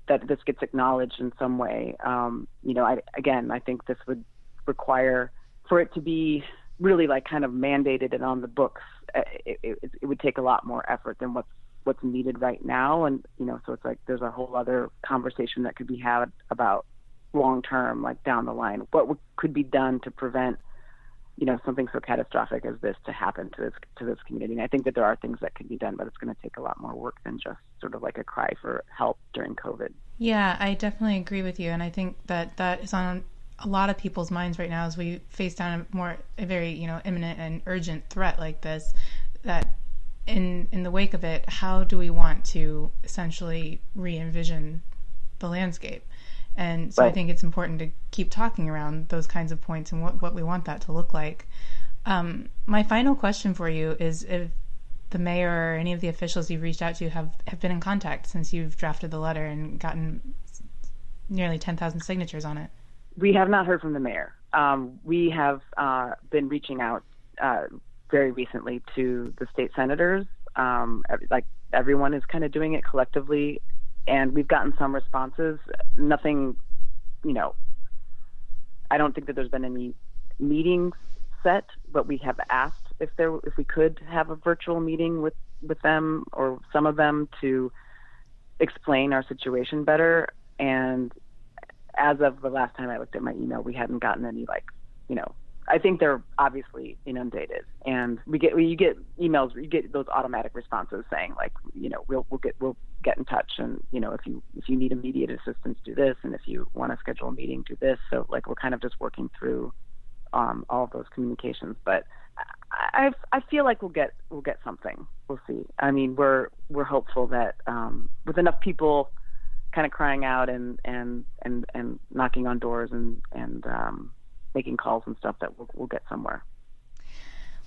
that this gets acknowledged in some way. Um, you know, I, again, I think this would require for it to be really like kind of mandated and on the books. It, it, it would take a lot more effort than what's what's needed right now, and you know, so it's like there's a whole other conversation that could be had about long term, like down the line, what w- could be done to prevent, you know, something so catastrophic as this to happen to this to this community. And I think that there are things that can be done, but it's going to take a lot more work than just sort of like a cry for help during COVID. Yeah, I definitely agree with you, and I think that that is on a lot of people's minds right now as we face down a more a very you know imminent and urgent threat like this. That In, in the wake of it, how do we want to essentially re-envision the landscape? And so right. I think it's important to keep talking around those kinds of points and what, what we want that to look like. Um, my final question for you is if the mayor or any of the officials you've reached out to have, have been in contact since you've drafted the letter and gotten nearly ten thousand signatures on it. We have not heard from the mayor. Um, we have uh, been reaching out uh very recently to the state senators. Um, like everyone is kind of doing it collectively, and we've gotten some responses. Nothing, you know, I don't think that there's been any meetings set, but we have asked if there, if we could have a virtual meeting with, with them or some of them to explain our situation better. And as of the last time I looked at my email, we hadn't gotten any, like, you know, I think they're obviously inundated, and we get, you get emails, you get those automatic responses saying like, you know, we'll, we'll get, we'll get in touch. And, you know, if you, if you need immediate assistance, do this. And if you want to schedule a meeting, do this. So like, we're kind of just working through um, all of those communications, but I, I feel like we'll get, we'll get something. We'll see. I mean, we're, we're hopeful that um, with enough people kind of crying out and, and, and, and knocking on doors and, and, um, making calls and stuff, that we'll, we'll get somewhere.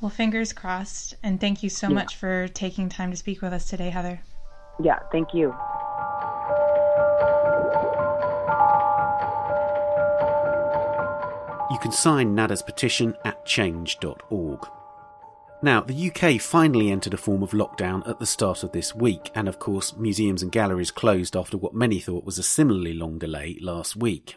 Well, fingers crossed. And thank you so yeah. much for taking time to speak with us today, Heather. Yeah, thank you. You can sign NADA's petition at change dot org. Now, the U K finally entered a form of lockdown at the start of this week, and of course, museums and galleries closed after what many thought was a similarly long delay last week.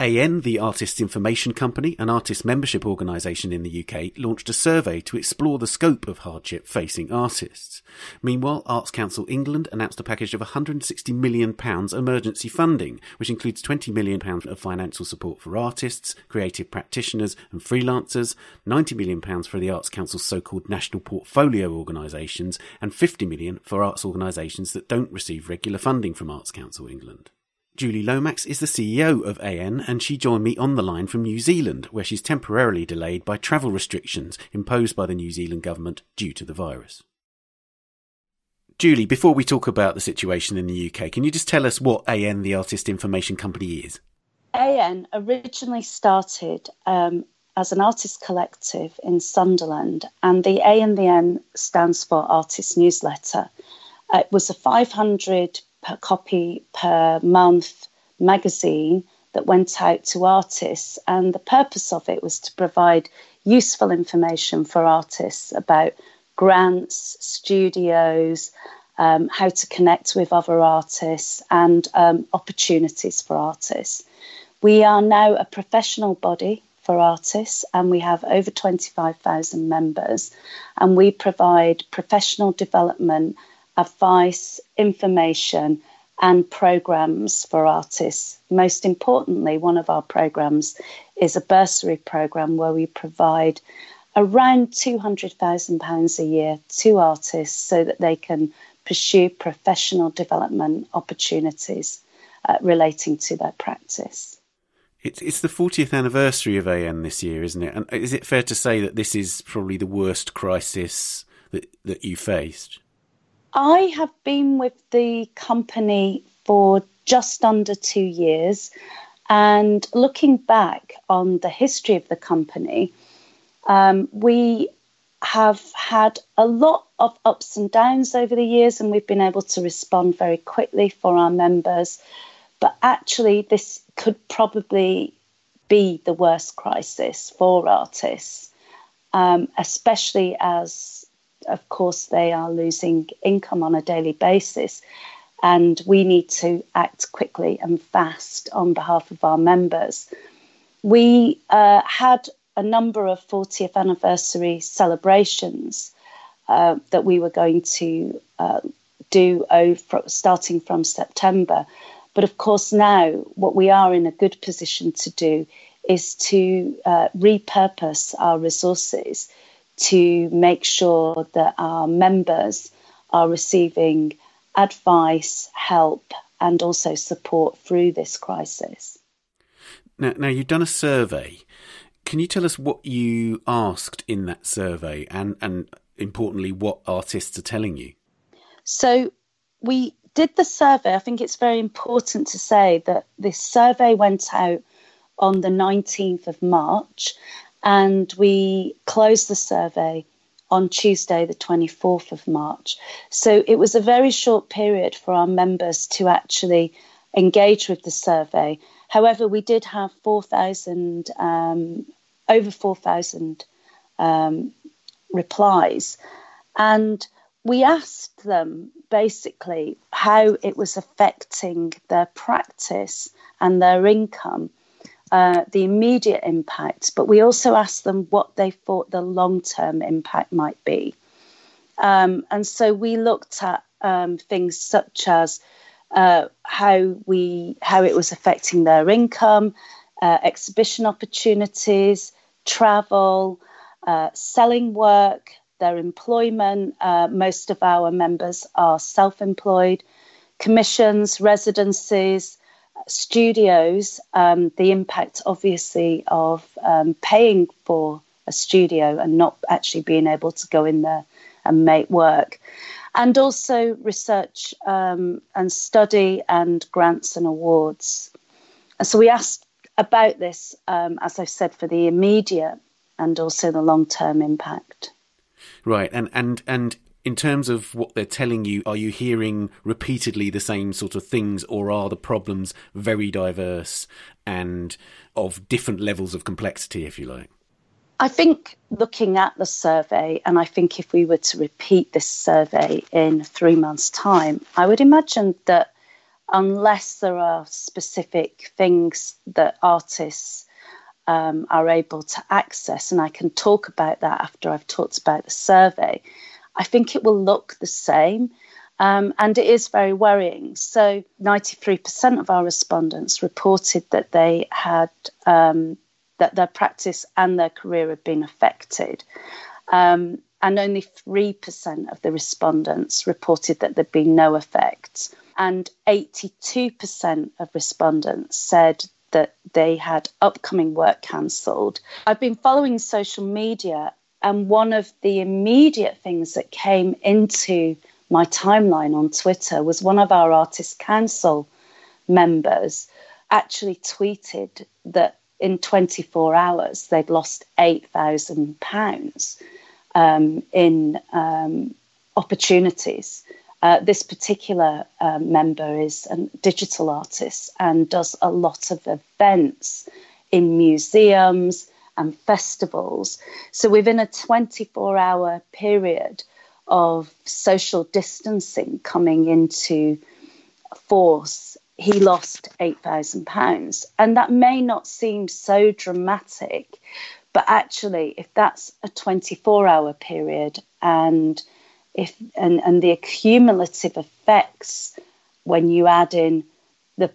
A N, the Artists Information Company, an artist membership organisation in the U K, launched a survey to explore the scope of hardship facing artists. Meanwhile, Arts Council England announced a package of one hundred sixty million pounds emergency funding, which includes twenty million pounds of financial support for artists, creative practitioners and freelancers, ninety million pounds for the Arts Council's so-called national portfolio organisations, and fifty million pounds for arts organisations that don't receive regular funding from Arts Council England. Julie Lomax is the C E O of A N, and she joined me on the line from New Zealand, where she's temporarily delayed by travel restrictions imposed by the New Zealand government due to the virus. Julie, before we talk about the situation in the U K, can you just tell us what A N, the Artist Information Company, is? A N originally started um, as an artist collective in Sunderland, and the A in the N stands for Artist Newsletter. Uh, it was a five hundred per copy per month magazine that went out to artists, and the purpose of it was to provide useful information for artists about grants, studios, um, how to connect with other artists, and um, opportunities for artists. We are now a professional body for artists, and we have over twenty-five thousand members, and we provide professional development, advice, information and programmes for artists. Most importantly, one of our programmes is a bursary programme where we provide around two hundred thousand pounds a year to artists so that they can pursue professional development opportunities. uh, relating to their practice. It's it's the fortieth anniversary of A N this year, isn't it? And is it fair to say that this is probably the worst crisis that, that you faced? I have been with the company for just under two years. And looking back on the history of the company, um, we have had a lot of ups and downs over the years, and we've been able to respond very quickly for our members. But actually, this could probably be the worst crisis for artists, um, especially as, of course, they are losing income on a daily basis. And we need to act quickly and fast on behalf of our members. We uh, had a number of fortieth anniversary celebrations uh, that we were going to uh, do over, starting from September. But of course now what we are in a good position to do is to uh, repurpose our resources to make sure that our members are receiving advice, help, and also support through this crisis. Now, now, you've done a survey. Can you tell us what you asked in that survey and, and importantly, what artists are telling you? So we did the survey. I think it's very important to say that this survey went out on the nineteenth of March and we closed the survey on Tuesday, the twenty-fourth of March. So it was a very short period for our members to actually engage with the survey. However, we did have four thousand, um, over four thousand um, replies. And we asked them basically how it was affecting their practice and their income, Uh, the immediate impact, but we also asked them what they thought the long-term impact might be. Um, and so we looked at um, things such as uh, how we how it was affecting their income, uh, exhibition opportunities, travel, uh, selling work, their employment. Uh, most of our members are self-employed, commissions, residencies, studios, um, the impact obviously of um, paying for a studio and not actually being able to go in there and make work, and also research um, and study and grants and awards. And so we asked about this, um, as I've said, for the immediate and also the long-term impact. Right. And, and, and in terms of what they're telling you, are you hearing repeatedly the same sort of things, or are the problems very diverse and of different levels of complexity, if you like? I think looking at the survey, and I think if we were to repeat this survey in three months' time, I would imagine that unless there are specific things that artists um, are able to access, and I can talk about that after I've talked about the survey, I think it will look the same, um, and it is very worrying. So ninety-three percent of our respondents reported that they had um, that their practice and their career had been affected, um, and only three percent of the respondents reported that there'd been no effect, and eighty-two percent of respondents said that they had upcoming work cancelled. I've been following social media, and one of the immediate things that came into my timeline on Twitter was one of our Artists Council members actually tweeted that in twenty-four hours they'd lost eight thousand pounds um, in um, opportunities. Uh, this particular uh, member is a digital artist and does a lot of events in museums and festivals. So within a twenty-four hour period of social distancing coming into force, he lost eight thousand pounds. And that may not seem so dramatic, but actually if that's a twenty-four hour period and if and, and the accumulative effects, when you add in the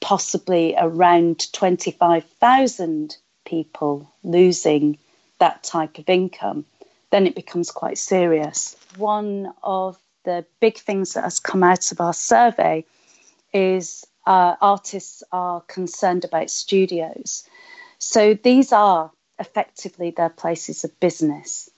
possibly around twenty-five thousand people losing that type of income, then it becomes quite serious. One of the big things that has come out of our survey is uh, artists are concerned about studios. So these are effectively their places of business.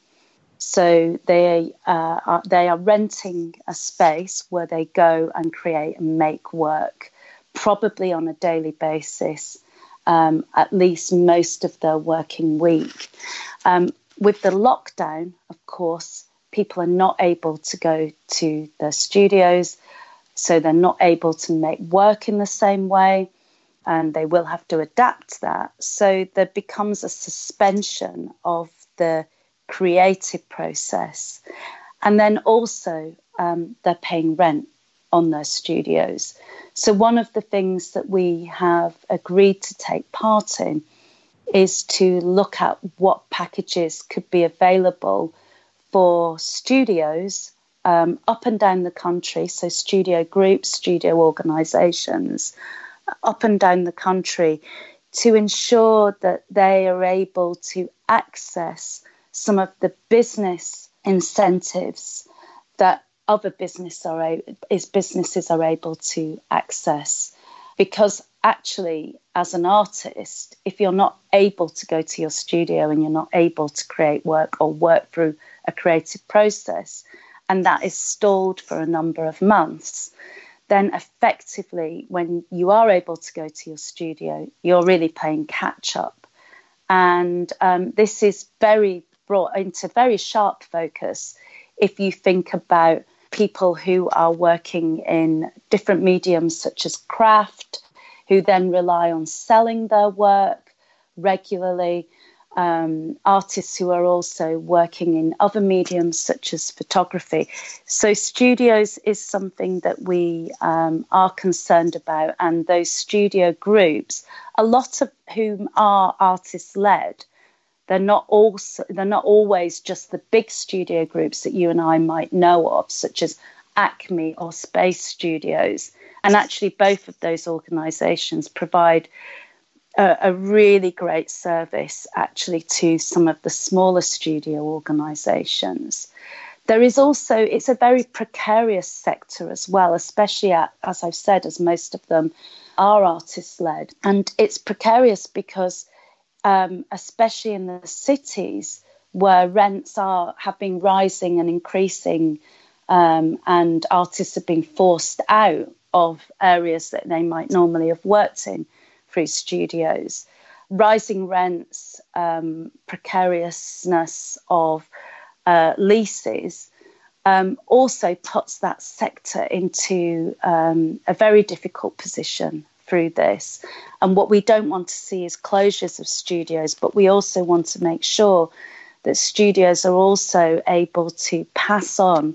So they uh, are, they are renting a space where they go and create and make work, probably on a daily basis, um, at least most of their working week. Um, with the lockdown, of course, people are not able to go to their studios, so they're not able to make work in the same way, and they will have to adapt that. So there becomes a suspension of the creative process, and then also um, they're paying rent on their studios. So one of the things that we have agreed to take part in is to look at what packages could be available for studios um, up and down the country, so studio groups, studio organisations, up and down the country, to ensure that they are able to access some of the business incentives that other business are, is businesses are able to access. Because actually, as an artist, if you're not able to go to your studio and you're not able to create work or work through a creative process, and that is stalled for a number of months, then effectively, when you are able to go to your studio, you're really playing catch up. And um, this is very brought into very sharp focus if you think about people who are working in different mediums such as craft, who then rely on selling their work regularly, um, artists who are also working in other mediums such as photography. So studios is something that we um, are concerned about, and those studio groups, a lot of whom are artist-led. They're not also, they're not always just the big studio groups that you and I might know of, such as Acme or Space Studios. And actually, both of those organisations provide a, a really great service, actually, to some of the smaller studio organisations. There is also, it's a very precarious sector as well, especially, at, as I've said, as most of them are artist-led. And it's precarious because Um, especially in the cities where rents are have been rising and increasing, um, and artists have been forced out of areas that they might normally have worked in through studios. Rising rents, um, precariousness of uh, leases um, also puts that sector into um, a very difficult position through this. And what we don't want to see is closures of studios, but we also want to make sure that studios are also able to pass on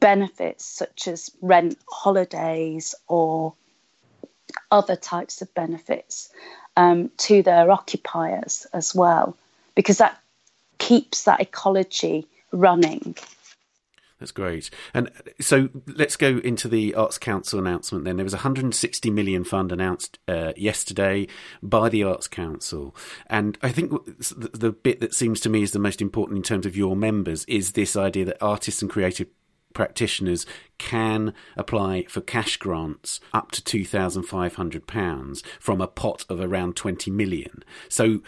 benefits such as rent holidays or other types of benefits um, to their occupiers as well, because that keeps that ecology running. That's great. And so let's go into the Arts Council announcement then. There was a one hundred sixty million pounds fund announced uh, yesterday by the Arts Council. And I think the, the bit that seems to me is the most important in terms of your members is this idea that artists and creative practitioners can apply for cash grants up to two thousand five hundred pounds from a pot of around twenty million. So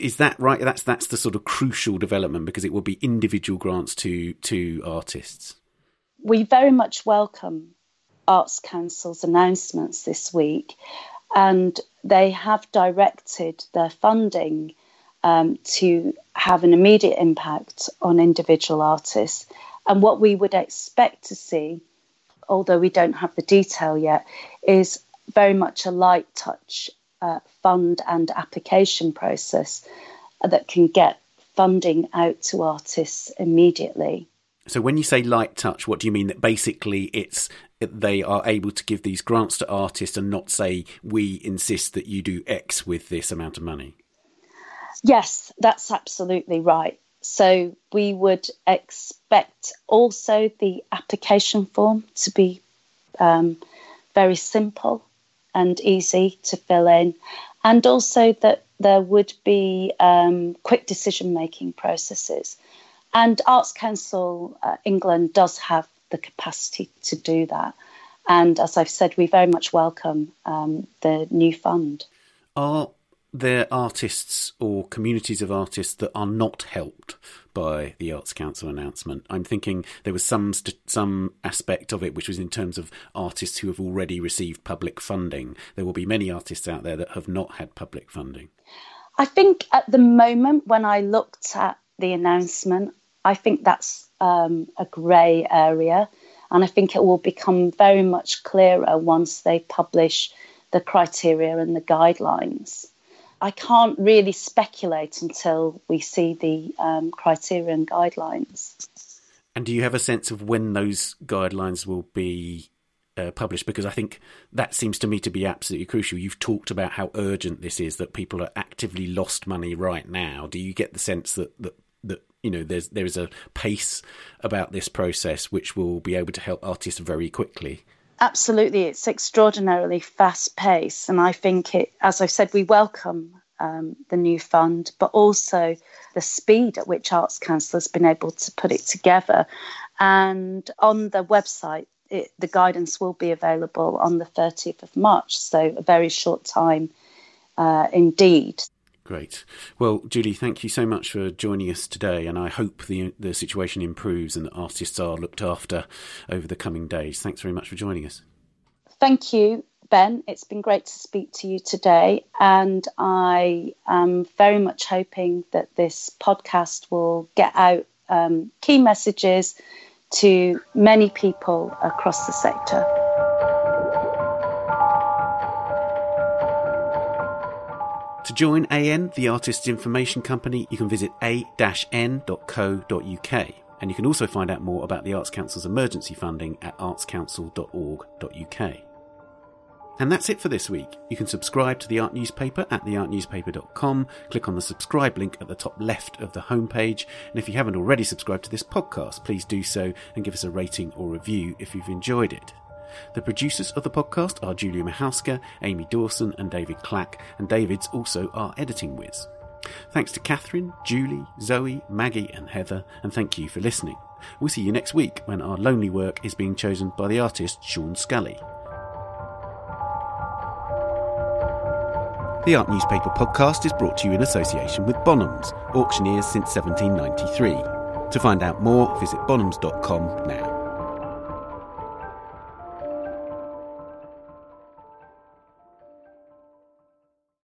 is that right? That's that's the sort of crucial development, because it will be individual grants to to artists. We very much welcome Arts Council's announcements this week, and they have directed their funding um, to have an immediate impact on individual artists. And what we would expect to see, although we don't have the detail yet, is very much a light touch uh, fund and application process that can get funding out to artists immediately. So when you say light touch, what do you mean? That basically it's they are able to give these grants to artists and not say, we insist that you do X with this amount of money? Yes, that's absolutely right. So we would expect also the application form to be um, very simple and easy to fill in, and also that there would be um, quick decision-making processes. And Arts Council uh, England does have the capacity to do that. And as I've said, we very much welcome um, the new fund. Are there artists or communities of artists that are not helped by the Arts Council announcement? I'm thinking there was some st- some aspect of it which was in terms of artists who have already received public funding. There will be many artists out there that have not had public funding. I think at the moment, when I looked at the announcement, I think that's um, a grey area. And I think it will become very much clearer once they publish the criteria and the guidelines. I can't really speculate until we see the um, criteria and guidelines. And do you have a sense of when those guidelines will be uh, published? Because I think that seems to me to be absolutely crucial. You've talked about how urgent this is, that people are actively lost money right now. Do you get the sense that that that you know, there's there is a pace about this process which will be able to help artists very quickly? Absolutely. It's extraordinarily fast paced. And I think, it, as I've said, we welcome um, the new fund, but also the speed at which Arts Council has been able to put it together. And on the website, it, the guidance will be available on the thirtieth of March. So a very short time uh, indeed. Great. Well, Julie, thank you so much for joining us today, and I hope the the situation improves and that artists are looked after over the coming days. Thanks very much for joining us. Thank you, Ben. It's been great to speak to you today, and I am very much hoping that this podcast will get out um, key messages to many people across the sector. To join A N, the Artists Information Company, you can visit a dash n dot co dot u k. And you can also find out more about the Arts Council's emergency funding at arts council dot org dot u k. And that's it for this week. You can subscribe to The Art Newspaper at the art newspaper dot com. Click on the subscribe link at the top left of the homepage. And if you haven't already subscribed to this podcast, please do so and give us a rating or review if you've enjoyed it. The producers of the podcast are Julia Mahauska, Amy Dawson and David Clack, and David's also our editing whiz. Thanks to Catherine, Julie, Zoe, Maggie and Heather, and thank you for listening. We'll see you next week when our lonely work is being chosen by the artist Sean Scully. The Art Newspaper podcast is brought to you in association with Bonhams, auctioneers since seventeen ninety-three. To find out more, visit bonhams dot com now.